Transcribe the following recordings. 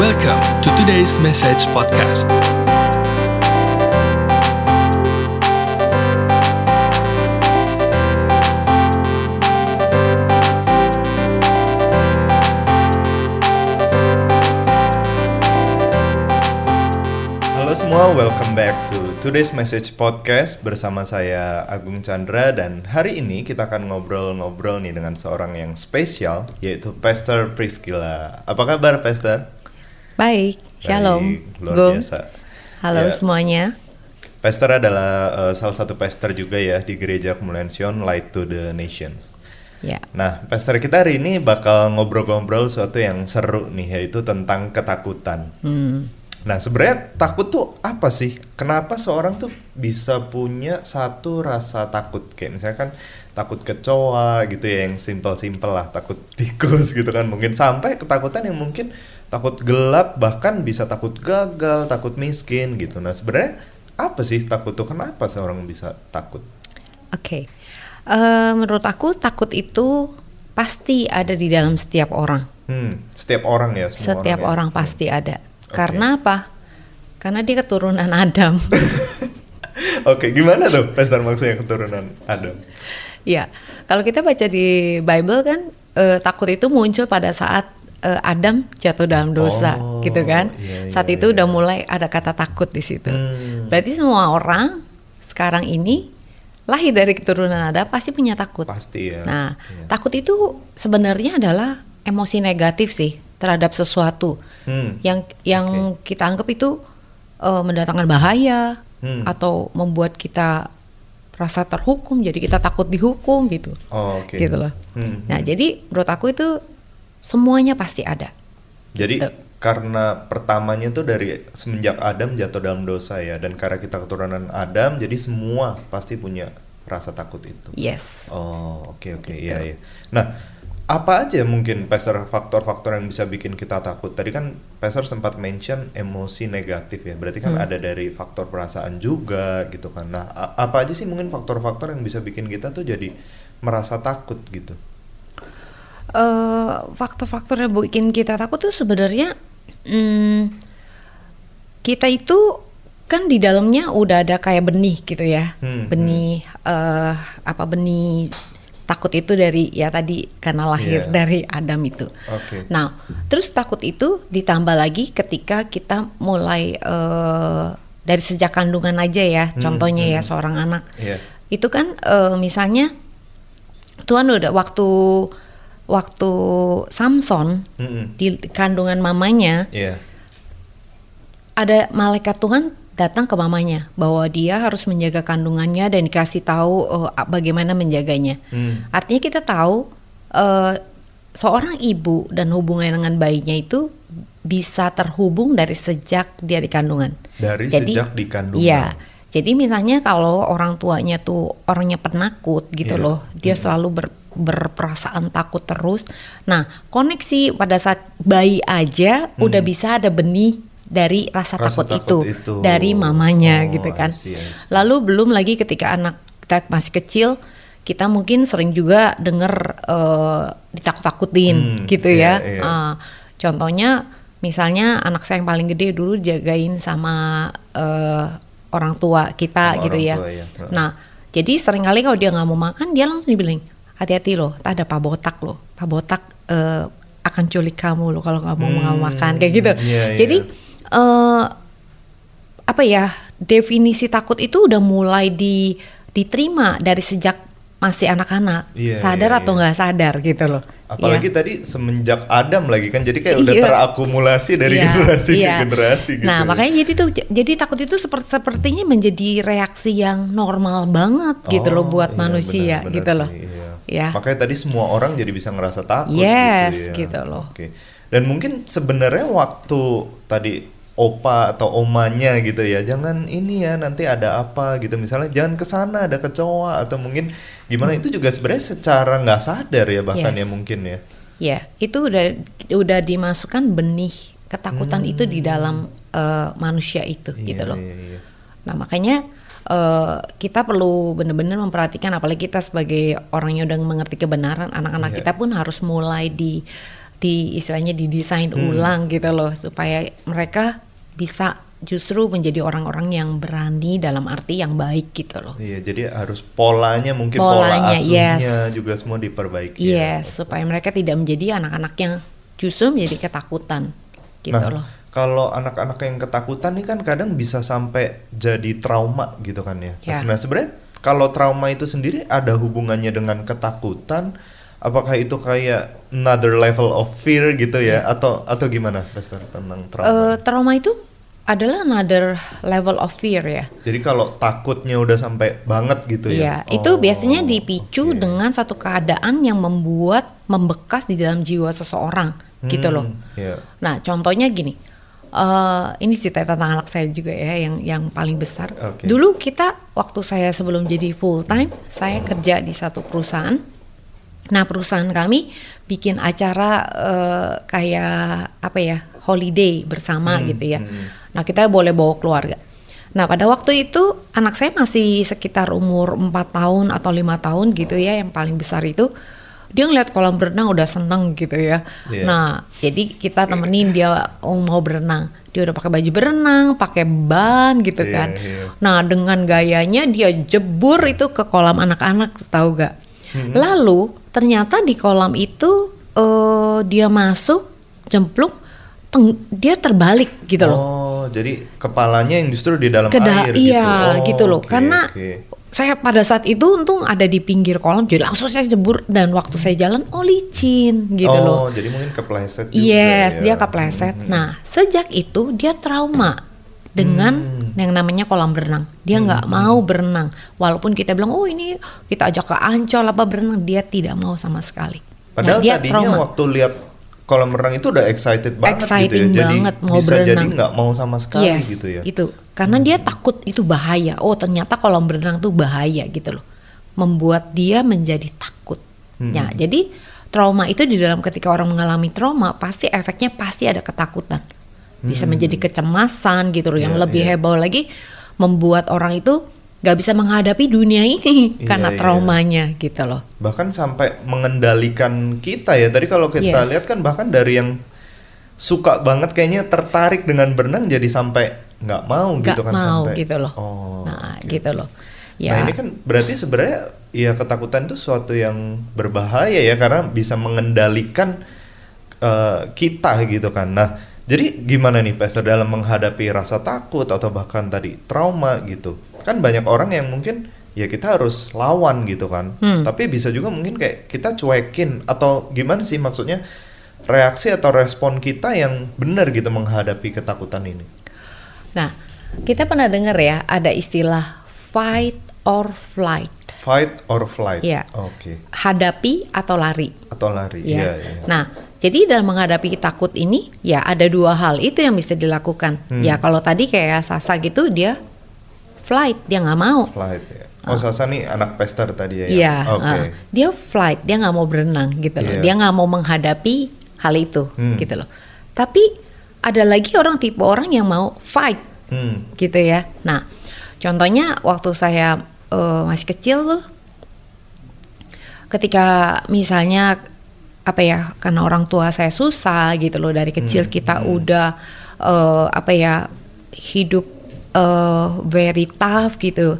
Welcome to today's message podcast. Halo semua, welcome back to today's message podcast bersama saya Agung Chandra, dan hari ini kita akan ngobrol-ngobrol nih dengan seorang yang spesial, yaitu Pastor Priscila. Apa kabar, Pastor? Baik, shalom. Luar biasa. Halo ya, semuanya. Pastor adalah salah satu pastor juga ya di Gereja Kemuliaan Sion, Light to the Nations. Ya. Nah, Pastor, kita hari ini bakal ngobrol-ngobrol sesuatu yang seru nih, yaitu tentang ketakutan. Nah, sebenarnya takut tuh apa sih? Kenapa seorang tuh bisa punya satu rasa takut? Kayak misalnya kan takut kecoa gitu ya, yang simpel-simpel lah, takut tikus gitu kan mungkin. Sampai ketakutan yang mungkin takut gelap, bahkan bisa takut gagal, takut miskin gitu. Nah, sebenarnya apa sih takut tuh? Kenapa seorang bisa takut? Oke, menurut aku takut itu pasti ada di dalam setiap orang. Setiap orang ya? Semua setiap orang ya? Pasti ada. Karena apa? Karena dia keturunan Adam. Oke, gimana tuh Pastor maksudnya keturunan Adam? Ya, kalau kita baca di Bible kan takut itu muncul pada saat Adam jatuh dalam dosa, gitu kan? Iya, saat itu udah mulai ada kata takut di situ. Berarti semua orang sekarang ini lahir dari keturunan Adam pasti punya takut. Pasti ya. Nah, takut itu sebenarnya adalah emosi negatif sih terhadap sesuatu yang kita anggap itu mendatangkan bahaya atau membuat kita rasa terhukum, jadi kita takut dihukum gitu. Gitu loh. Nah, jadi menurut aku itu semuanya pasti ada. Jadi karena pertamanya tuh dari semenjak Adam jatuh dalam dosa ya, dan karena kita keturunan Adam, jadi semua pasti punya rasa takut itu. Yes. Gitu. Iya. Nah, apa aja mungkin Pastor faktor-faktor yang bisa bikin kita takut? Tadi kan Pastor sempat mention emosi negatif ya, berarti kan ada dari faktor perasaan juga gitu kan. Nah, apa aja sih mungkin faktor-faktor yang bisa bikin kita tuh jadi merasa takut gitu? Faktor-faktor yang bikin kita takut tuh sebenarnya kita itu kan di dalamnya udah ada kayak benih gitu ya, benih takut itu dari ya tadi karena lahir dari Adam itu. Nah, terus takut itu ditambah lagi ketika kita mulai dari sejak kandungan aja ya. Contohnya ya seorang anak itu kan misalnya Tuhan udah waktu Samson di kandungan mamanya ada malaikat Tuhan datang ke mamanya bahwa dia harus menjaga kandungannya dan dikasih tahu bagaimana menjaganya. Artinya kita tahu seorang ibu dan hubungan dengan bayinya itu bisa terhubung dari sejak dia di kandungan. Sejak di kandungan. Iya. Jadi misalnya kalau orang tuanya tuh orangnya penakut gitu loh, dia selalu berperasaan takut terus. Nah, koneksi pada saat bayi aja udah bisa ada benih dari rasa takut itu dari mamanya gitu kan. Lalu belum lagi ketika anak kita masih kecil, kita mungkin sering juga dengar ditakut-takutin gitu ya. Contohnya misalnya anak saya yang paling gede dulu jagain sama orang tua kita sama gitu ya. Nah, jadi seringkali kalau dia nggak mau makan, dia langsung dibilang, hati-hati loh, ada Pak Botak loh. Pak Botak akan culik kamu loh kalau nggak mau makan kayak gitu. Jadi definisi takut itu udah mulai diterima dari sejak masih anak-anak, sadar atau nggak sadar gitu loh. Apalagi tadi semenjak Adam lagi kan, jadi kayak udah terakumulasi dari generasi ke generasi gitu. Nah, makanya jadi takut itu sepertinya menjadi reaksi yang normal banget gitu loh buat manusia benar, gitu loh. Makanya tadi semua orang jadi bisa ngerasa takut gitu ya. Gitu loh. Dan mungkin sebenarnya waktu tadi opa atau omanya gitu ya, jangan ini ya, nanti ada apa gitu, misalnya jangan kesana ada kecoa atau mungkin gimana, itu juga sebenarnya secara nggak sadar ya bahkan ya mungkin ya. Itu udah dimasukkan benih ketakutan itu di dalam manusia itu gitu loh. Nah, makanya kita perlu benar-benar memperhatikan, apalagi kita sebagai orang yang udah mengerti kebenaran, anak-anak kita pun harus mulai istilahnya didesain ulang gitu loh, supaya mereka bisa justru menjadi orang-orang yang berani dalam arti yang baik gitu loh. Iya, jadi harus polanya mungkin pola asuhnya juga semua diperbaiki. Yes, ya, supaya mereka tidak menjadi anak-anak yang justru menjadi ketakutan gitu loh. Kalau anak-anak yang ketakutan ini kan kadang bisa sampai jadi trauma gitu kan ya. Yeah. Nah sebenarnya kalau trauma itu sendiri ada hubungannya dengan ketakutan, apakah itu kayak another level of fear gitu ya, atau gimana Pastor tentang trauma? Trauma itu adalah another level of fear ya. Jadi kalau takutnya udah sampai banget gitu ya. Iya, itu biasanya dipicu dengan satu keadaan yang membuat membekas di dalam jiwa seseorang gitu loh. Yeah. Nah contohnya gini, ini cerita tentang anak saya juga ya, yang paling besar. Okay. Dulu kita waktu saya sebelum jadi full time, saya kerja di satu perusahaan. Nah perusahaan kami bikin acara kayak apa ya, holiday bersama gitu ya. Nah kita boleh bawa keluarga. Nah pada waktu itu anak saya masih sekitar umur 4 tahun atau 5 tahun gitu ya, yang paling besar itu. Dia ngeliat kolam berenang udah seneng gitu ya. Yeah. Nah jadi kita temenin dia mau berenang. Dia udah pakai baju berenang, pakai ban gitu kan. Yeah. Nah dengan gayanya dia jebur itu ke kolam anak-anak, tahu gak? Lalu ternyata di kolam itu dia masuk, jemplung, dia terbalik gitu loh. Oh, jadi kepalanya yang justru di dalam air gitu. Iya, gitu loh. Okay, karena saya pada saat itu untung ada di pinggir kolam, jadi langsung saya jebur, dan waktu saya jalan licin gitu loh. Oh, jadi mungkin kepleset juga. Yes, dia kepleset. Nah, sejak itu dia trauma dengan yang namanya kolam berenang. Dia nggak mau berenang, walaupun kita bilang oh ini kita ajak ke Ancol apa berenang, dia tidak mau sama sekali. Padahal nah, dia tadinya trauma. Waktu lihat kolam berenang itu udah excited banget gitu ya. Banget, jadi mau bisa berenang. Jadi nggak mau sama sekali gitu ya. Itu karena dia takut itu bahaya. Oh ternyata kolam berenang tuh bahaya gitu loh, membuat dia menjadi takut. Ya jadi trauma itu di dalam, ketika orang mengalami trauma pasti efeknya pasti ada ketakutan. Bisa menjadi kecemasan gitu loh, yang lebih heboh lagi, membuat orang itu gak bisa menghadapi dunia ini karena traumanya gitu loh. Bahkan sampai mengendalikan kita ya. Tadi kalau kita lihat kan, bahkan dari yang suka banget kayaknya tertarik dengan berenang jadi sampai gak mau gitu kan. Gak mau sampai, gitu loh. Oh, nah gitu loh. Ya. Nah ini kan berarti sebenarnya ya ketakutan itu suatu yang berbahaya ya, karena bisa mengendalikan kita gitu kan. Nah jadi gimana nih Pastor dalam menghadapi rasa takut atau bahkan tadi trauma gitu? Kan banyak orang yang mungkin ya kita harus lawan gitu kan. Tapi bisa juga mungkin kayak kita cuekin atau gimana sih, maksudnya reaksi atau respon kita yang benar gitu menghadapi ketakutan ini. Nah, kita pernah dengar ya ada istilah fight or flight. Fight or flight. Ya. Oke. Okay. Hadapi atau lari. Atau lari. Ya. Ya, ya. Nah, jadi dalam menghadapi takut ini ya ada dua hal itu yang bisa dilakukan. Ya kalau tadi kayak Sasa gitu dia flight, dia nggak mau. Flight ya. Oh Sasa nih anak Pastor tadi ya. Iya. Okay. Dia flight, dia nggak mau berenang gitu loh. Dia nggak mau menghadapi hal itu gitu loh. Tapi ada lagi orang, tipe orang yang mau fight gitu ya. Nah contohnya waktu saya masih kecil loh, ketika misalnya apa ya, karena orang tua saya susah gitu loh, dari kecil kita udah apa ya, hidup very tough gitu.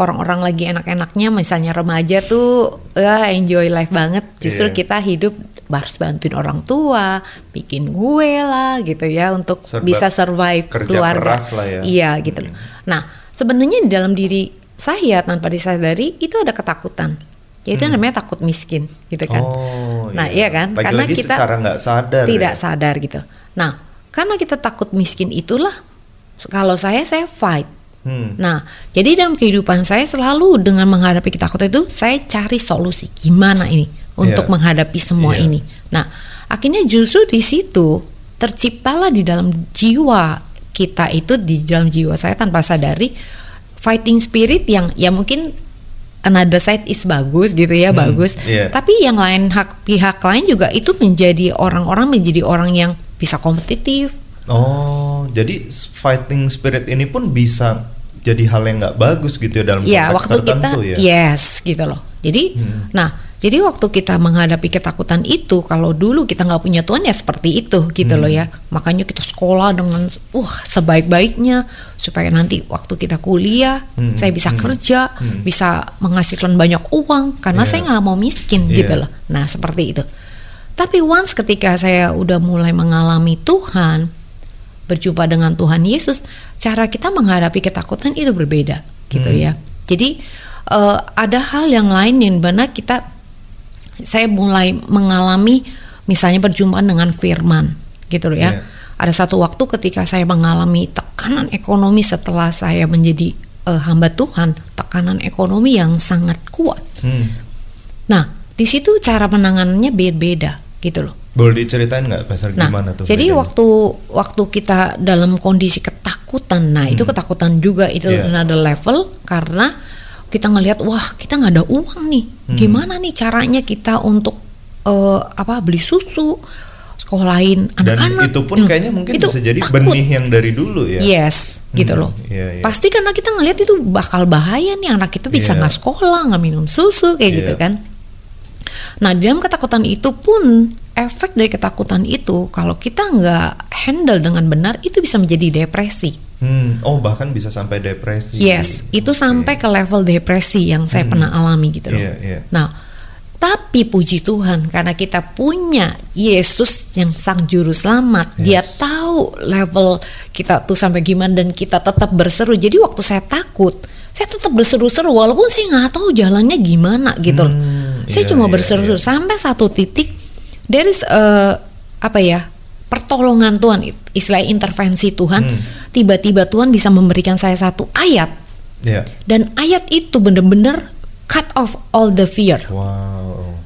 Orang-orang lagi enak-enaknya misalnya remaja tuh enjoy life banget, justru kita hidup harus bantuin orang tua, bikin gue lah gitu ya untuk bisa survive keluarga. Ya. Iya gitu loh. Nah sebenarnya di dalam diri saya tanpa disadari itu ada ketakutan. Itu namanya takut miskin gitu kan. Oh, nah iya kan, lagi-lagi karena kita secara gak sadar, tidak sadar gitu. Nah karena kita takut miskin itulah kalau saya fight. Nah jadi dalam kehidupan saya selalu dengan menghadapi ketakutan itu saya cari solusi gimana ini untuk menghadapi semua ini. Nah akhirnya justru di situ terciptalah di dalam jiwa kita itu, di dalam jiwa saya tanpa sadari fighting spirit yang ya mungkin another side is bagus gitu ya, bagus. Tapi yang lain, pihak lain juga itu menjadi orang yang bisa kompetitif. Oh, jadi fighting spirit ini pun bisa jadi hal yang nggak bagus gitu ya dalam konteks tertentu ya. Yes, gitu loh. Jadi, nah Jadi waktu kita menghadapi ketakutan itu, kalau dulu kita nggak punya Tuhan ya seperti itu gitu loh ya. Makanya kita sekolah dengan sebaik-baiknya supaya nanti waktu kita kuliah saya bisa kerja, bisa menghasilkan banyak uang karena saya nggak mau miskin gitu loh. Nah seperti itu. Tapi once ketika saya udah mulai mengalami Tuhan, berjumpa dengan Tuhan Yesus, cara kita menghadapi ketakutan itu berbeda gitu ya. Jadi ada hal yang lain yang benar saya mulai mengalami, misalnya perjumpaan dengan firman gitu loh ya. Ada satu waktu ketika saya mengalami tekanan ekonomi setelah saya menjadi hamba Tuhan, tekanan ekonomi yang sangat kuat. Nah di situ cara penanganannya beda gitu loh. Boleh diceritain nggak Pastor gimana tuh? Jadi bedanya? waktu kita dalam kondisi ketakutan, itu ketakutan juga itu another level, karena kita ngelihat wah kita nggak ada uang nih, gimana nih caranya kita untuk beli susu, sekolahin anak-anak. Dan itu pun kayaknya mungkin bisa jadi takut. Benih yang dari dulu ya. Yes, gitu loh. Yeah, yeah. Pasti karena kita ngelihat itu bakal bahaya nih, anak kita bisa nggak sekolah, nggak minum susu kayak gitu kan. Nah dalam ketakutan itu pun, efek dari ketakutan itu kalau kita nggak handle dengan benar itu bisa menjadi depresi. Oh bahkan bisa sampai depresi. Yes, itu sampai ke level depresi yang saya pernah alami gitu loh. Nah tapi puji Tuhan karena kita punya Yesus yang sang juru selamat. Dia tahu level kita tuh sampai gimana dan kita tetap berseru. Jadi waktu saya takut, saya tetap berseru-seru walaupun saya nggak tahu jalannya gimana gitu loh. Saya cuma berseru-seru sampai satu titik there is pertolongan Tuhan, istilah intervensi Tuhan. Tiba-tiba Tuhan bisa memberikan saya satu ayat, dan ayat itu benar-benar cut off all the fear. Wow,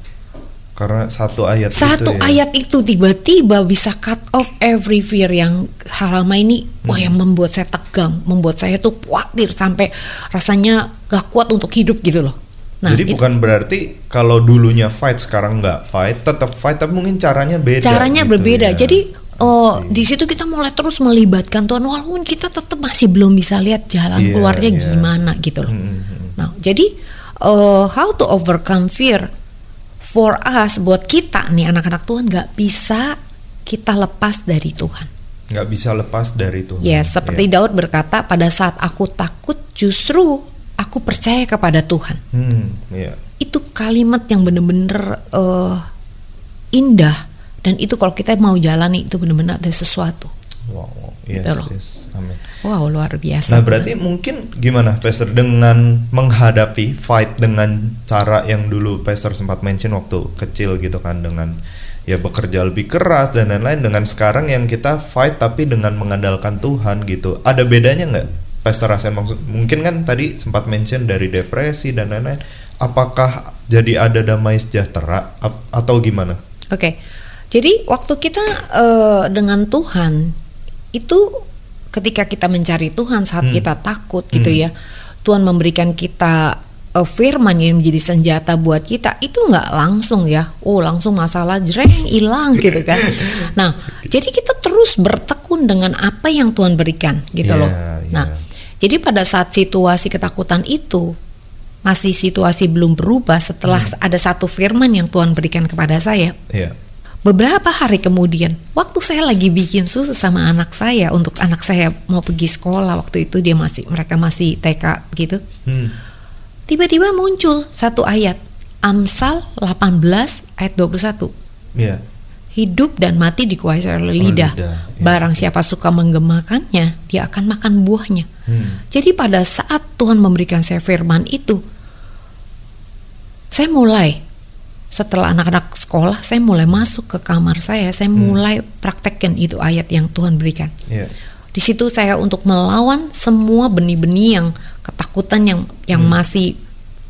karena satu ayat itu tiba-tiba bisa cut off every fear yang selama ini yang membuat saya tegang, membuat saya tuh khawatir sampai rasanya gak kuat untuk hidup gitu loh. Nah, jadi bukan berarti kalau dulunya fight sekarang nggak fight, tetap fight tapi mungkin caranya beda. Caranya gitu berbeda. Ya. Jadi di situ kita mulai terus melibatkan Tuhan walaupun kita tetap masih belum bisa lihat jalan keluarnya gimana gitu loh. Nah, jadi how to overcome fear for us, buat kita nih anak-anak Tuhan nggak bisa kita lepas dari Tuhan. Nggak bisa lepas dari Tuhan. Ya, seperti Daud berkata, pada saat aku takut justru aku percaya kepada Tuhan. Itu kalimat yang benar-benar indah, dan itu kalau kita mau jalani itu benar-benar ada sesuatu. Wow, yes. Amin. Wow, luar biasa. Nah, berarti mungkin gimana, Pastor, dengan menghadapi fight dengan cara yang dulu Pastor sempat mention waktu kecil gitu kan, dengan bekerja lebih keras dan lain-lain, dengan sekarang yang kita fight tapi dengan mengandalkan Tuhan gitu. Ada bedanya nggak? Pastor Rasen, mungkin kan tadi sempat mention dari depresi dan lain-lain. Apakah jadi ada damai sejahtera atau gimana? Oke. Jadi waktu kita dengan Tuhan itu, ketika kita mencari Tuhan saat kita takut gitu ya, Tuhan memberikan kita firman yang menjadi senjata buat kita. Itu gak langsung ya, langsung masalah jreng hilang gitu kan. Nah jadi kita terus bertekun dengan apa yang Tuhan berikan gitu loh. Nah jadi pada saat situasi ketakutan itu, masih situasi belum berubah, setelah ada satu firman yang Tuhan berikan kepada saya. Beberapa hari kemudian, waktu saya lagi bikin susu sama anak saya, untuk anak saya mau pergi sekolah, waktu itu mereka masih TK gitu. Tiba-tiba muncul satu ayat, Amsal 18 ayat 21. Hidup dan mati dikuasai oleh lidah. Barang siapa suka menggemakannya, dia akan makan buahnya. Jadi pada saat Tuhan memberikan saya firman itu, saya mulai, setelah anak-anak sekolah, saya mulai masuk ke kamar saya mulai praktekkan itu ayat yang Tuhan berikan. Di situ saya untuk melawan semua benih-benih yang ketakutan yang masih,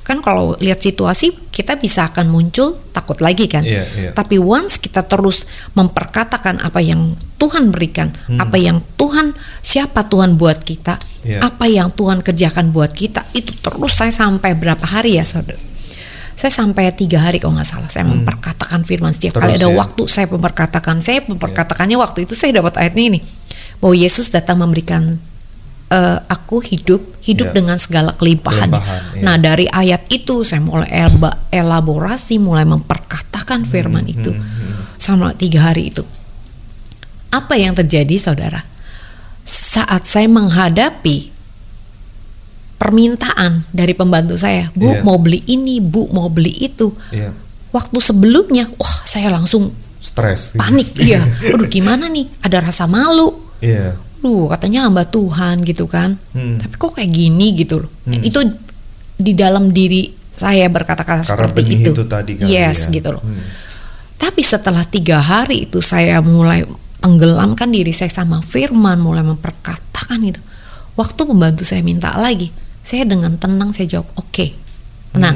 kan kalau lihat situasi kita bisa akan muncul takut lagi kan. Tapi once kita terus memperkatakan apa yang Tuhan berikan, apa yang siapa Tuhan buat kita, apa yang Tuhan kerjakan buat kita, itu terus saya sampai berapa hari ya saudara? Saya sampai 3 hari kalau nggak salah saya memperkatakan firman setiap terus kali ada waktu saya memperkatakannya. Waktu itu saya dapat ayatnya ini, bahwa Yesus datang memberikan aku hidup dengan segala kelimpahannya. Nah, dari ayat itu saya mulai elaborasi, mulai memperkatakan firman itu sama 3 hari itu. Apa yang terjadi, saudara? Saat saya menghadapi permintaan dari pembantu saya, Bu, mau beli ini, Bu, mau beli itu. Waktu sebelumnya, wah, saya langsung stres, panik, iya. Aduh, gimana nih? Ada rasa malu. Iya. Duh, katanya hamba Tuhan gitu kan. Tapi kok kayak gini gitu loh. Itu di dalam diri saya berkata-kata seperti itu. Itu tadi kan, gitu loh. Tapi setelah 3 hari itu saya mulai tenggelamkan diri saya sama firman, mulai memperkatakan itu. Waktu pembantu saya minta lagi, saya dengan tenang saya jawab, oke, tenang.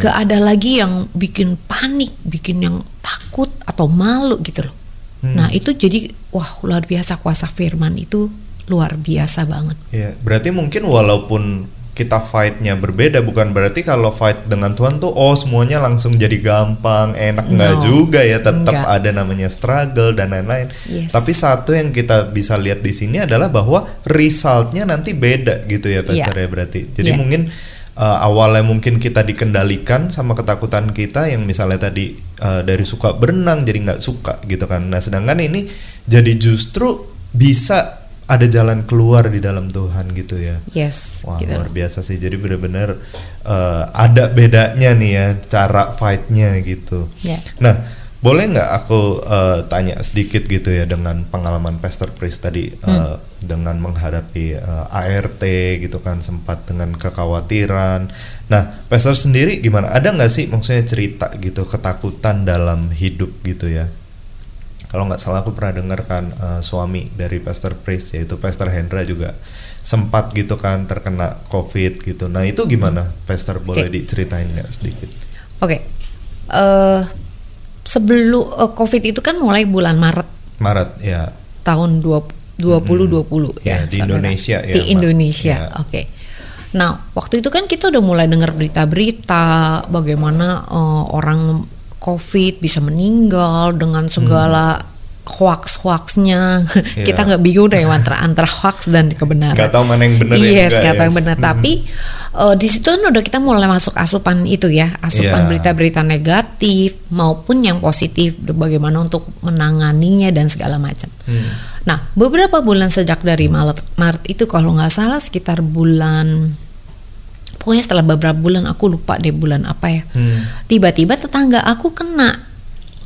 Gak ada lagi yang bikin panik, bikin yang takut atau malu gitu loh. Nah itu jadi, wah, luar biasa, kuasa firman itu luar biasa banget. Berarti mungkin walaupun kita fight-nya berbeda, bukan berarti kalau fight dengan Tuhan tuh semuanya langsung jadi gampang, enak. Enggak juga ya, tetap ada namanya struggle dan lain-lain. Tapi satu yang kita bisa lihat di sini adalah bahwa result-nya nanti beda gitu ya, Pastor ya berarti. Jadi mungkin awalnya mungkin kita dikendalikan sama ketakutan kita yang misalnya tadi dari suka berenang jadi nggak suka gitu kan. Nah, sedangkan ini jadi justru bisa ada jalan keluar di dalam Tuhan gitu ya. Wah, gitu. Luar biasa sih. Jadi benar-benar ada bedanya nih ya cara fight-nya gitu. Nah, boleh nggak aku tanya sedikit gitu ya dengan pengalaman Pastor Pris tadi dengan menghadapi ART gitu kan, sempat dengan kekhawatiran. Nah, Pastor sendiri gimana? Ada nggak sih maksudnya cerita gitu ketakutan dalam hidup gitu ya? Kalau nggak salah aku pernah dengar kan suami dari Pastor Pris, yaitu Pastor Hendra, juga sempat gitu kan terkena COVID gitu. Nah itu gimana, Pastor? Boleh diceritain nggak sedikit? Sebelum COVID itu kan mulai bulan Maret ya. Tahun 2020 ya, di Indonesia ya. Di Indonesia, Nah waktu itu kan kita udah mulai dengar berita-berita bagaimana orang COVID bisa meninggal dengan segala hoax-hoaxnya. Kita nggak bingung deh antara hoax dan kebenaran. Gak tahu mana yang benar. Gak tahu yang benar. Tapi di situ kan udah kita mulai masuk asupan itu ya, asupan berita-berita negatif maupun yang positif, bagaimana untuk menanganinya dan segala macam. Nah, beberapa bulan sejak dari Maret itu kalau nggak salah sekitar bulan, pokoknya setelah beberapa bulan, aku lupa deh bulan apa ya. Tiba-tiba tetangga aku kena.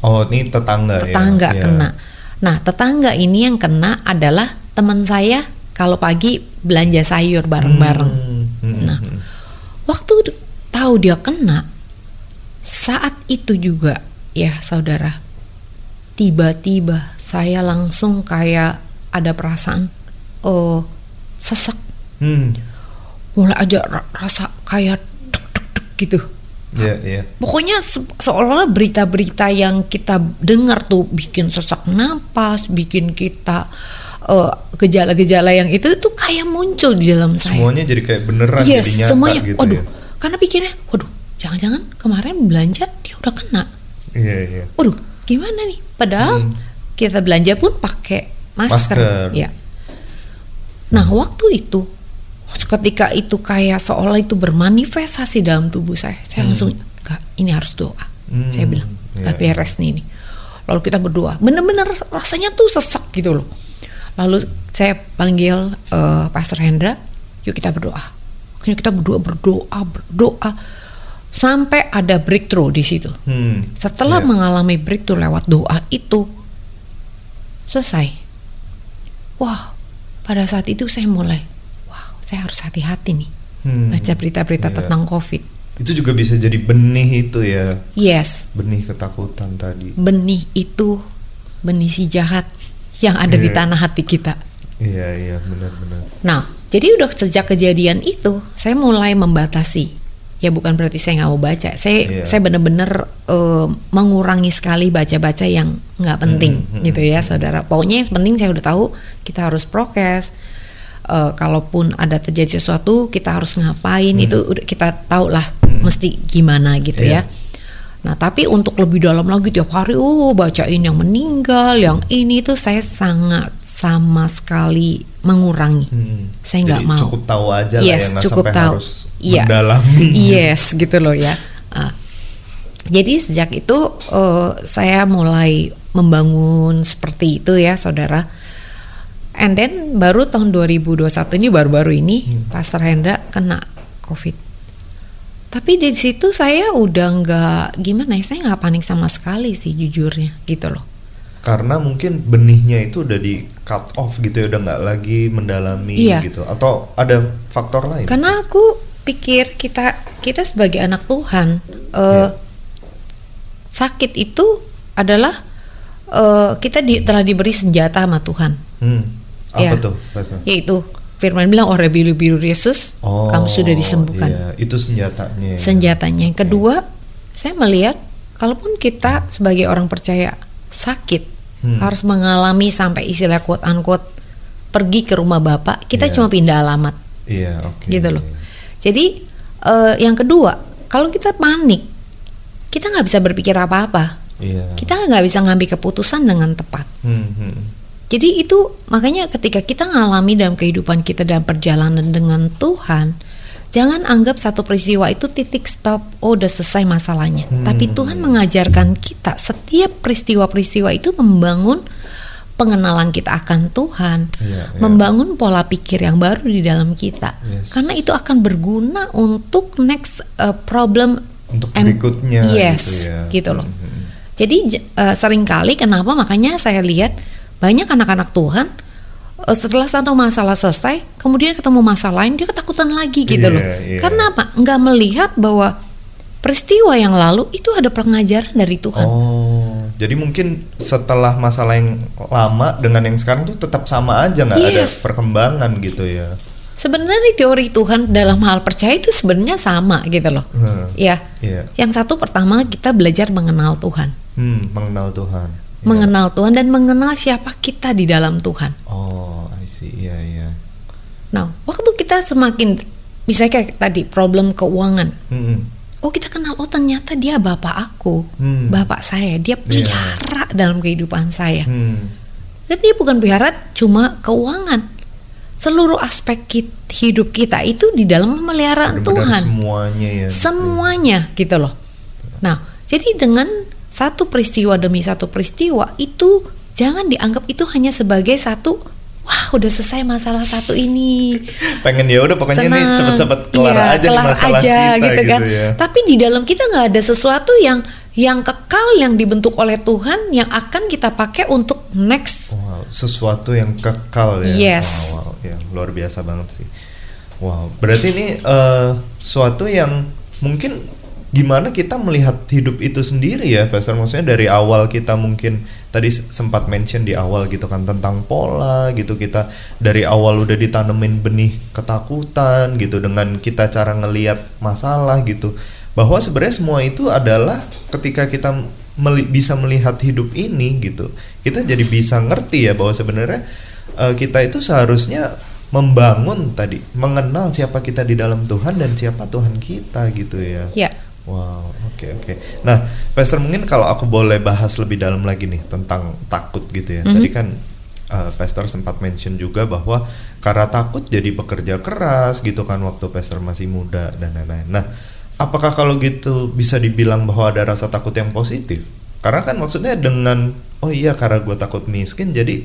Ini tetangga ya, kena. Nah, tetangga ini yang kena adalah teman saya kalau pagi belanja sayur bareng-bareng. Nah, waktu tahu dia kena, saat itu juga ya saudara, tiba-tiba saya langsung kayak ada perasaan sesek. Mulai aja rasa kayak deg-deg gitu. Pokoknya seolah-olah berita-berita yang kita dengar tuh bikin sesak napas, bikin kita gejala-gejala yang itu kayak muncul di dalam saya. Semuanya jadi kayak beneran, jadi nyata semuanya, gitu. Waduh, ya. Karena pikirnya, waduh, jangan-jangan kemarin belanja dia udah kena. Waduh, gimana nih? Padahal kita belanja pun pakai masker. Nah, waktu itu ketika itu kayak seolah itu bermanifestasi dalam tubuh saya langsung, enggak, ini harus doa. Saya bilang, enggak beres nih ini. Lalu kita berdoa, bener-bener rasanya tuh sesak gitu loh. Lalu saya panggil Pastor Hendra, yuk kita berdoa. Akhirnya kita berdoa sampai ada breakthrough di situ. Setelah mengalami breakthrough lewat doa itu, selesai. Wah, pada saat itu saya mulai, saya harus hati-hati nih baca berita-berita tentang COVID. Itu juga bisa jadi benih itu ya. Benih ketakutan tadi. Benih itu, benih si jahat yang ada di tanah hati kita. Benar-benar. Nah, jadi udah sejak kejadian itu saya mulai membatasi. Ya bukan berarti saya nggak mau baca. Saya benar-benar mengurangi sekali baca-baca yang nggak penting gitu ya, saudara. Pokoknya yang penting saya udah tahu kita harus prokes. Kalaupun ada terjadi sesuatu kita harus ngapain, itu kita tahu lah mesti gimana gitu ya. Nah, tapi untuk lebih dalam lagi tiap hari, bacain yang meninggal, yang ini tuh saya sangat sama sekali mengurangi. Saya nggak mau. Cukup tahu aja lah, yang sampai tahu. Harus mendalami. Yes, gitu loh ya. Jadi sejak itu saya mulai membangun seperti itu ya, saudara. And then baru tahun 2021 ini, baru-baru ini Pastor Hendra kena COVID. Tapi di situ saya udah nggak, gimana ya, saya nggak panik sama sekali sih jujurnya gitu loh. Karena mungkin benihnya itu udah di cut off gitu ya, udah nggak lagi mendalami gitu. Atau ada faktor lain? Karena aku pikir kita sebagai anak Tuhan, sakit itu adalah kita telah diberi senjata sama Tuhan. Apa tuh? Yaitu Firman bilang oleh biru-biru Yesus, kamu sudah disembuhkan. Itu senjatanya. Senjatanya. Yang kedua, saya melihat kalaupun kita sebagai orang percaya sakit, harus mengalami sampai istilah quote unquote pergi ke rumah Bapak, kita cuma pindah alamat. Gitu loh. Jadi yang kedua, kalau kita panik, kita nggak bisa berpikir apa-apa. Kita nggak bisa ngambil keputusan dengan tepat. Jadi itu makanya ketika kita ngalami dalam kehidupan kita dalam perjalanan dengan Tuhan, jangan anggap satu peristiwa itu titik stop, udah selesai masalahnya. Tapi Tuhan mengajarkan kita setiap peristiwa-peristiwa itu membangun pengenalan kita akan Tuhan, membangun pola pikir yang baru di dalam kita. Karena itu akan berguna untuk next problem untuk berikutnya. Gitu loh. Jadi seringkali kenapa makanya saya lihat banyak anak-anak Tuhan setelah satu masalah selesai kemudian ketemu masalah lain dia ketakutan lagi gitu loh. Karena apa? Nggak melihat bahwa peristiwa yang lalu itu ada pengajaran dari Tuhan. Jadi mungkin setelah masalah yang lama dengan yang sekarang tuh tetap sama aja, nggak ada perkembangan gitu ya. Sebenarnya teori Tuhan dalam hal percaya itu sebenarnya sama gitu loh. Yang satu pertama kita belajar mengenal Tuhan. Mengenal Tuhan. Mengenal Tuhan dan mengenal siapa kita di dalam Tuhan. I see. Nah, waktu kita semakin misalnya kayak tadi problem keuangan. Kita kenal, ternyata dia Bapak aku, Bapak saya, dia pelihara dalam kehidupan saya. Dan dia bukan pelihara cuma keuangan. Seluruh aspek hidup kita itu di dalam pemeliharaan Tuhan. Semuanya ya. Semuanya gitu loh. Nah, jadi dengan satu peristiwa demi satu peristiwa itu jangan dianggap itu hanya sebagai satu udah selesai masalah satu ini. Pengen ya udah pokoknya ini cepet-cepet kelar aja masalah aja, kita gitu kan. Ya. Tapi di dalam kita nggak ada sesuatu yang kekal yang dibentuk oleh Tuhan yang akan kita pakai untuk next. Sesuatu yang kekal ya. Ya, luar biasa banget sih. Berarti ini suatu yang mungkin gimana kita melihat hidup itu sendiri ya, Pastor? Maksudnya dari awal kita mungkin tadi sempat mention di awal gitu kan tentang pola gitu, kita dari awal udah ditanemin benih ketakutan gitu dengan kita cara ngelihat masalah gitu, bahwa sebenarnya semua itu adalah ketika kita bisa melihat hidup ini gitu, kita jadi bisa ngerti ya bahwa sebenarnya kita itu seharusnya membangun tadi, mengenal siapa kita di dalam Tuhan dan siapa Tuhan kita gitu ya. Oke. Nah, Pastor mungkin kalau aku boleh bahas lebih dalam lagi nih tentang takut gitu ya. Tadi kan Pastor sempat mention juga bahwa karena takut jadi bekerja keras gitu kan waktu Pastor masih muda dan lain-lain. Nah, apakah kalau gitu bisa dibilang bahwa ada rasa takut yang positif? Karena kan maksudnya dengan karena gue takut miskin jadi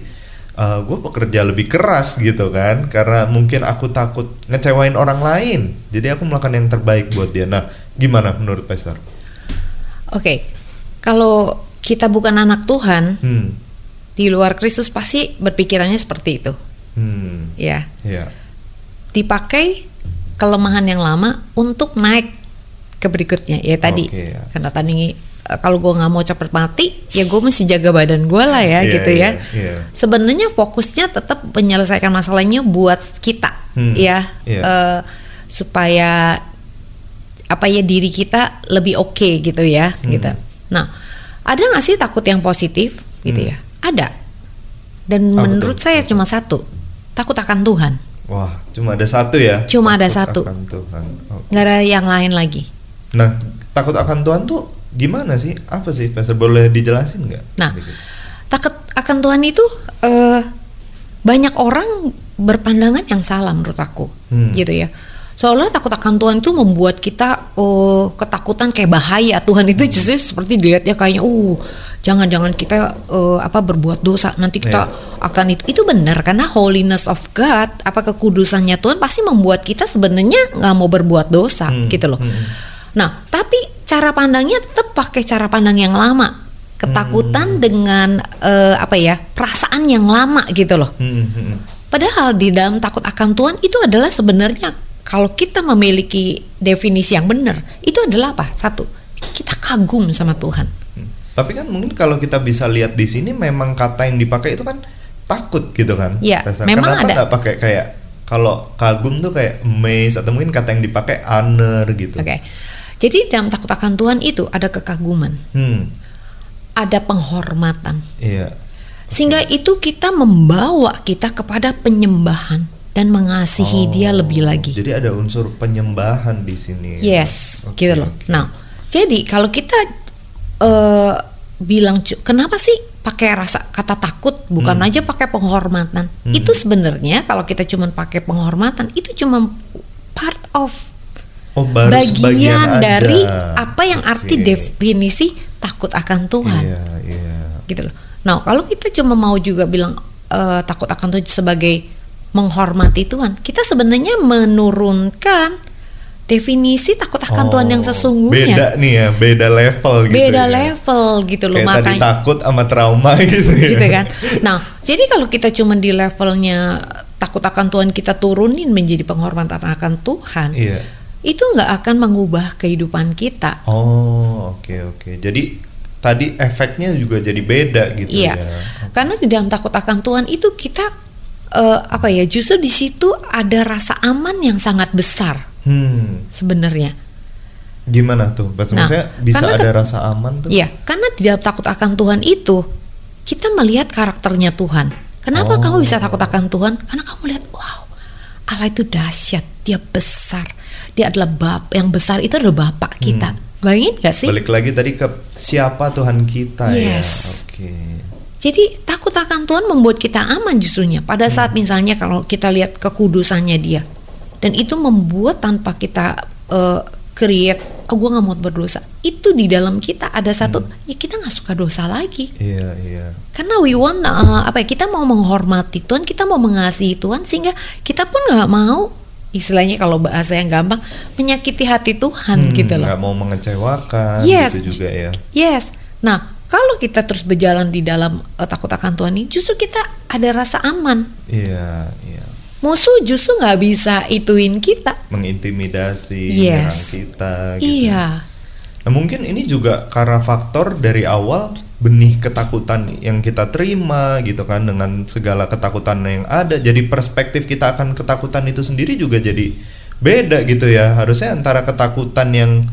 gue bekerja lebih keras gitu kan, karena mungkin aku takut ngecewain orang lain jadi aku melakukan yang terbaik buat dia. Nah, gimana menurut Pastor? Oke, kalau kita bukan anak Tuhan di luar Kristus pasti berpikirannya seperti itu. Dipakai kelemahan yang lama untuk naik ke berikutnya ya tadi. Karena tadi kalau gue nggak mau cepet mati ya gue mesti jaga badan gue lah ya gitu ya. Sebenarnya fokusnya tetap menyelesaikan masalahnya buat kita supaya apa ya, diri kita lebih oke gitu ya gitu. Nah, ada nggak sih takut yang positif gitu ya? Ada. Dan menurut saya cuma satu, takut akan Tuhan. Cuma ada satu ya? Cuma takut ada satu. Nggak ada yang lain lagi. Nah, takut akan Tuhan tuh Gimana sih? Apa sih, Pastor? Boleh dijelasin nggak? Nah, takut akan Tuhan itu banyak orang berpandangan yang salah menurut aku, gitu ya. Soalnya takut akan Tuhan itu membuat kita ketakutan kayak bahaya. Tuhan itu justru seperti dilihatnya kayaknya, jangan-jangan kita berbuat dosa nanti kita akan itu benar, karena holiness of God, kekudusannya Tuhan pasti membuat kita sebenarnya nggak mau berbuat dosa, gitu loh. Nah, tapi cara pandangnya tetap pakai cara pandang yang lama, ketakutan dengan perasaan yang lama gitu loh. Padahal di dalam takut akan Tuhan itu adalah sebenarnya, kalau kita memiliki definisi yang benar, itu adalah apa? Satu, kita kagum sama Tuhan. Tapi kan mungkin kalau kita bisa lihat di sini, memang kata yang dipakai itu kan takut gitu kan? Iya. Kenapa nggak pakai kayak kalau kagum tuh kayak amazed, atau mungkin kata yang dipakai honor gitu? Oke. Jadi dalam takut akan Tuhan itu ada kekaguman, ada penghormatan. Iya. Sehingga itu kita membawa kita kepada penyembahan dan mengasihi dia lebih lagi. Jadi ada unsur penyembahan di sini. Yes, okay, gitu loh. Okay. Nah, jadi kalau kita bilang kenapa sih pakai kata takut, bukan aja pakai penghormatan? Itu sebenarnya kalau kita cuma pakai penghormatan, itu cuma part of bagian dari apa yang arti definisi takut akan Tuhan. Gitu loh. Nah, kalau kita cuma mau juga bilang takut akan Tuhan sebagai menghormati Tuhan, kita sebenarnya menurunkan definisi takut akan Tuhan yang sesungguhnya. Beda nih ya, beda level gitu. Beda level gitu loh, makanya tadi takut sama trauma gitu. Gitu kan. Nah, jadi kalau kita cuma di levelnya takut akan Tuhan kita turunin menjadi penghormatan akan Tuhan, itu nggak akan mengubah kehidupan kita. Oke. Jadi tadi efeknya juga jadi beda gitu ya. Karena di dalam takut akan Tuhan itu kita justru di situ ada rasa aman yang sangat besar sebenarnya. Gimana tuh? Maksudnya bisa ada rasa aman tuh? Iya, karena di dalam takut akan Tuhan itu kita melihat karakternya Tuhan. Kenapa kamu bisa takut akan Tuhan? Karena kamu lihat, wow, Allah itu dahsyat, dia besar, dia adalah Bapa yang besar, itu adalah Bapa kita. Bayangin nggak sih? Balik lagi tadi ke siapa Tuhan kita ya. Oke. Jadi takut akan Tuhan membuat kita aman justrunya. Pada saat misalnya kalau kita lihat kekudusannya dia, dan itu membuat tanpa kita create, gue nggak mau berdosa. Itu di dalam kita ada satu, kita nggak suka dosa lagi. Iya. Karena we want kita mau menghormati Tuhan, kita mau mengasihi Tuhan, sehingga kita pun nggak mau, istilahnya kalau bahasa yang gampang, menyakiti hati Tuhan gitu loh. Nggak mau mengecewakan, gitu juga ya. Yes. Nah, kalau kita terus berjalan di dalam takut akan Tuhan ini, justru kita ada rasa aman. Iya. Musuh justru nggak bisa ituin kita, mengintimidasi, menyerang kita. Iya. Gitu. Nah, mungkin ini juga karena faktor dari awal benih ketakutan yang kita terima, gitu kan, dengan segala ketakutan yang ada. Jadi perspektif kita akan ketakutan itu sendiri juga jadi beda gitu ya. Harusnya antara ketakutan yang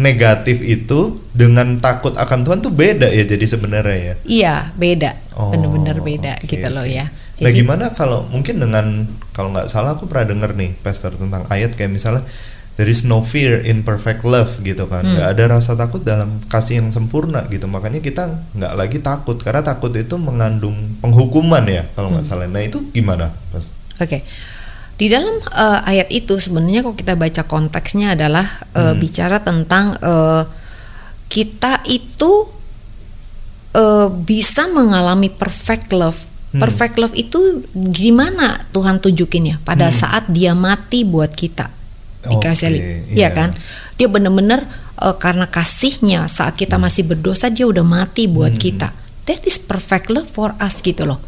negatif itu dengan takut akan Tuhan tuh beda ya, jadi sebenarnya ya. Iya, beda. Benar-benar beda gitu loh ya. Jadi, nah, gimana kalau mungkin dengan, kalau nggak salah aku pernah denger nih, Pastor, tentang ayat kayak misalnya there is no fear in perfect love gitu kan. Nggak ada rasa takut dalam kasih yang sempurna gitu. Makanya kita nggak lagi takut, karena takut itu mengandung penghukuman ya, kalau nggak salah. Nah, itu gimana, Pastor? Oke. Di dalam ayat itu sebenarnya kalau kita baca konteksnya adalah bicara tentang kita itu bisa mengalami perfect love. Perfect love itu gimana Tuhan tunjukin ya? Pada saat dia mati buat kita di kayu salib, ya kan? Dia benar-benar karena kasihnya saat kita masih berdosa dia udah mati buat kita. That is perfect love for us gitu loh.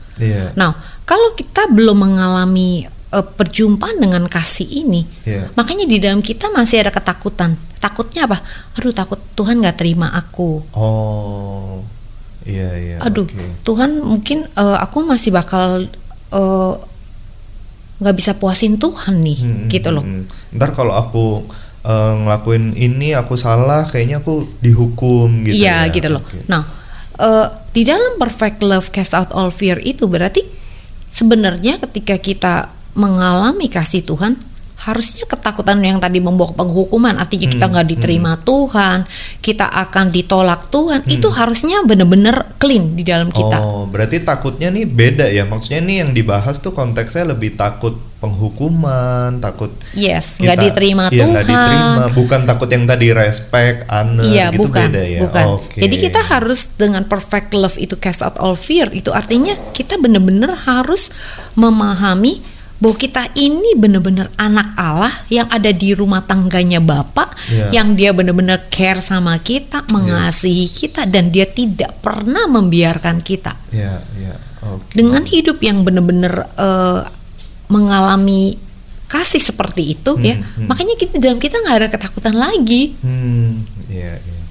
Nah, kalau kita belum mengalami perjumpaan dengan kasih ini, makanya di dalam kita masih ada ketakutan. Takutnya apa? Aduh, takut Tuhan nggak terima aku. Iya. Aduh, Tuhan mungkin aku masih bakal nggak bisa puasin Tuhan nih, gitu loh. Ntar kalau aku ngelakuin ini, aku salah, kayaknya aku dihukum gitu. Iya, gitu loh. Nah, di dalam perfect love cast out all fear itu berarti sebenarnya ketika kita mengalami kasih Tuhan, harusnya ketakutan yang tadi membawa penghukuman, artinya kita nggak diterima Tuhan, kita akan ditolak Tuhan, itu harusnya benar-benar clean di dalam kita. Oh, berarti takutnya nih beda ya, maksudnya nih yang dibahas tuh konteksnya lebih takut penghukuman, takut nggak diterima Tuhan, nggak diterima, bukan takut yang tadi respect, honor, gitu bukan, beda ya. Bukan. Okay. Jadi kita harus dengan perfect love itu cast out all fear, itu artinya kita benar-benar harus memahami bahwa kita ini benar-benar anak Allah yang ada di rumah tangganya Bapak, yang dia benar-benar care sama kita, mengasihi kita, dan dia tidak pernah membiarkan kita. Okay. Dengan hidup yang benar-benar mengalami kasih seperti itu, makanya kita dalam kita nggak ada ketakutan lagi.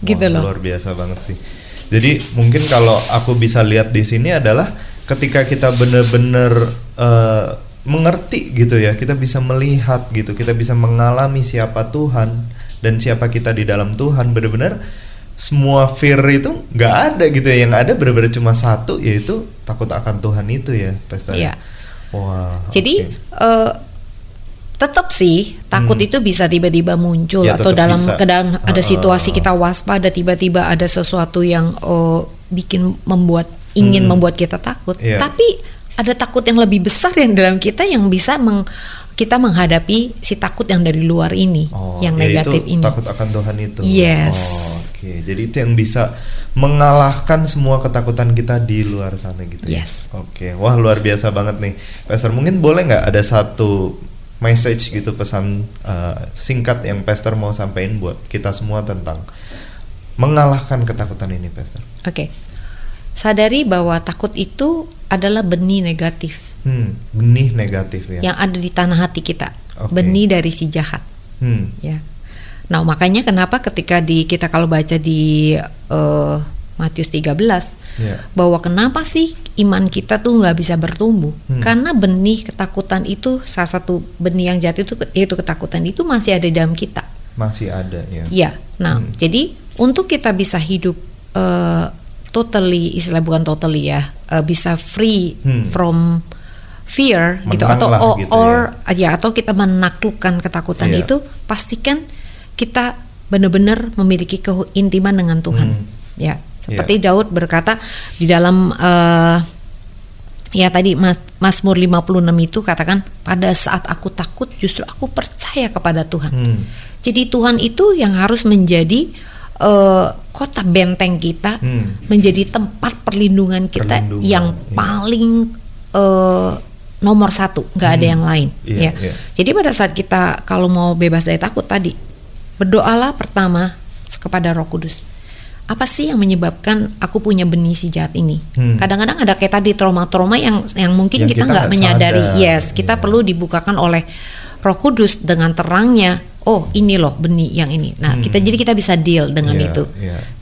Gitu loh. Luar biasa banget sih. Jadi mungkin kalau aku bisa lihat di sini adalah ketika kita benar-benar mengerti gitu ya, kita bisa melihat gitu, kita bisa mengalami siapa Tuhan dan siapa kita di dalam Tuhan. Benar-benar semua fear itu nggak ada gitu ya, yang ada benar-benar cuma satu, yaitu takut akan Tuhan itu ya, Pastor. Wow, jadi tetap sih takut itu bisa tiba-tiba muncul, atau dalam keadaan ada situasi kita waspada, tiba-tiba ada sesuatu yang bikin membuat kita takut. Tapi ada takut yang lebih besar yang dalam kita, yang bisa kita menghadapi si takut yang dari luar ini, yang negatif ini. Takut akan Tuhan itu. Oke. Jadi itu yang bisa mengalahkan semua ketakutan kita di luar sana gitu. Ya? Oke. Wah, luar biasa banget nih, Pastor. Mungkin boleh nggak ada satu message gitu, pesan singkat yang Pastor mau sampaikan buat kita semua tentang mengalahkan ketakutan ini, Pastor? Oke. Sadari bahwa takut itu adalah benih negatif. Benih negatif ya, yang ada di tanah hati kita. Benih dari si jahat. Ya. Nah, makanya kenapa ketika kita kalau baca di Matius 13 bahwa kenapa sih iman kita tuh nggak bisa bertumbuh? Karena benih ketakutan itu, salah satu benih yang jahat itu, yaitu ketakutan itu masih ada di dalam kita. Masih ada ya. Ya. Nah, jadi untuk kita bisa hidup totally, istilah bukan totally ya, bisa free from fear, menang gitu, atau gitu, atau kita menaklukkan ketakutan itu, pastikan kita benar-benar memiliki keintiman dengan Tuhan. Ya, seperti Daud berkata di dalam tadi Mazmur 56 itu katakan, pada saat aku takut justru aku percaya kepada Tuhan. Jadi Tuhan itu yang harus menjadi kota benteng kita, menjadi tempat perlindungan kita yang paling nomor satu, nggak ada yang lain. Jadi pada saat kita kalau mau bebas dari takut tadi, berdoalah pertama kepada Roh Kudus. Apa sih yang menyebabkan aku punya benih si jahat ini? Kadang-kadang ada kayak tadi trauma-trauma yang mungkin yang kita nggak menyadari. Kita perlu dibukakan oleh Roh Kudus dengan terangnya. Oh, ini loh benih yang ini. Nah, kita bisa deal dengan itu.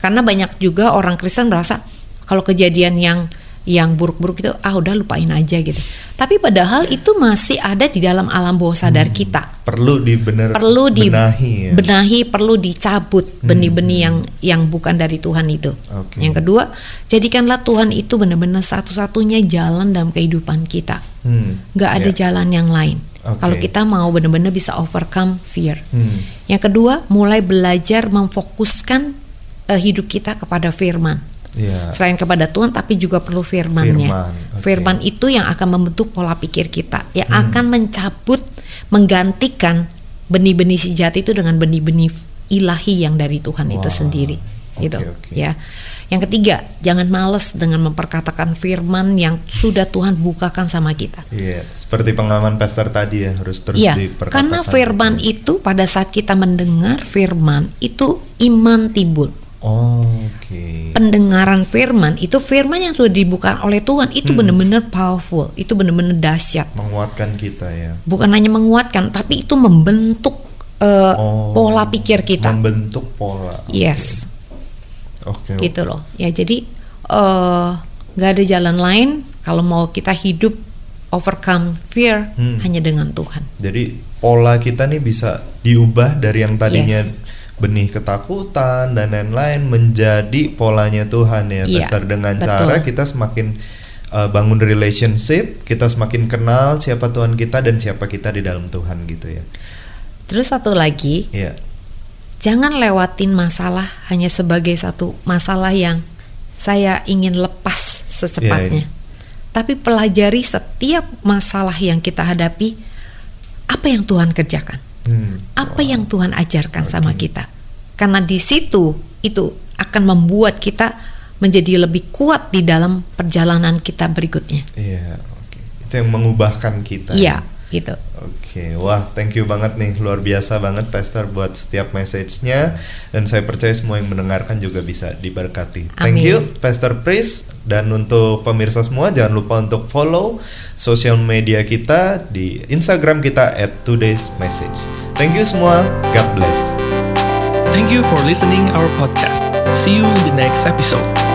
Karena banyak juga orang Kristen merasa kalau kejadian yang buruk-buruk itu udah lupain aja gitu. Tapi padahal itu masih ada di dalam alam bawah sadar kita. Perlu dibenahi, perlu dicabut benih-benih yang bukan dari Tuhan itu. Okay. Yang kedua, jadikanlah Tuhan itu benar-benar satu-satunya jalan dalam kehidupan kita. Gak ada jalan yang lain. Okay. Kalau kita mau benar-benar bisa overcome fear. Yang kedua, mulai belajar memfokuskan hidup kita kepada firman. Selain kepada Tuhan, tapi juga perlu firman-Nya. Firman itu yang akan membentuk pola pikir kita, yang akan mencabut, menggantikan benih-benih si jahat itu dengan benih-benih ilahi yang dari Tuhan itu sendiri. Gitu. Ya. Yang ketiga, jangan malas dengan memperkatakan firman yang sudah Tuhan bukakan sama kita. Seperti pengalaman Pastor tadi ya, harus terus diperkatakan. Karena firman itu pada saat kita mendengar firman itu iman timbul. Pendengaran firman itu, firman yang sudah dibukakan oleh Tuhan itu benar-benar powerful, itu benar-benar dahsyat. Menguatkan kita ya. Bukan hanya menguatkan, tapi itu membentuk pola pikir kita. Membentuk pola. Gitu loh. Ya, jadi nggak ada jalan lain kalau mau kita hidup overcome fear, hanya dengan Tuhan. Jadi pola kita nih bisa diubah dari yang tadinya benih ketakutan dan lain-lain menjadi polanya Tuhan ya, Pastor, dengan cara kita semakin bangun relationship, kita semakin kenal siapa Tuhan kita dan siapa kita di dalam Tuhan gitu ya. Terus satu lagi, jangan lewatin masalah hanya sebagai satu masalah yang saya ingin lepas secepatnya. Tapi pelajari setiap masalah yang kita hadapi, apa yang Tuhan kerjakan, apa yang Tuhan ajarkan sama kita. Karena di situ itu akan membuat kita menjadi lebih kuat di dalam perjalanan kita berikutnya. Itu yang mengubahkan kita. Gitu. Wah, thank you banget nih, luar biasa banget Pastor buat setiap message-nya, dan saya percaya semua yang mendengarkan juga bisa diberkati. Amin. Thank you Pastor Pris, dan untuk pemirsa semua jangan lupa untuk follow social media kita di Instagram kita @todaysmessage. Thank you semua, God bless. Thank you for listening our podcast. See you in the next episode.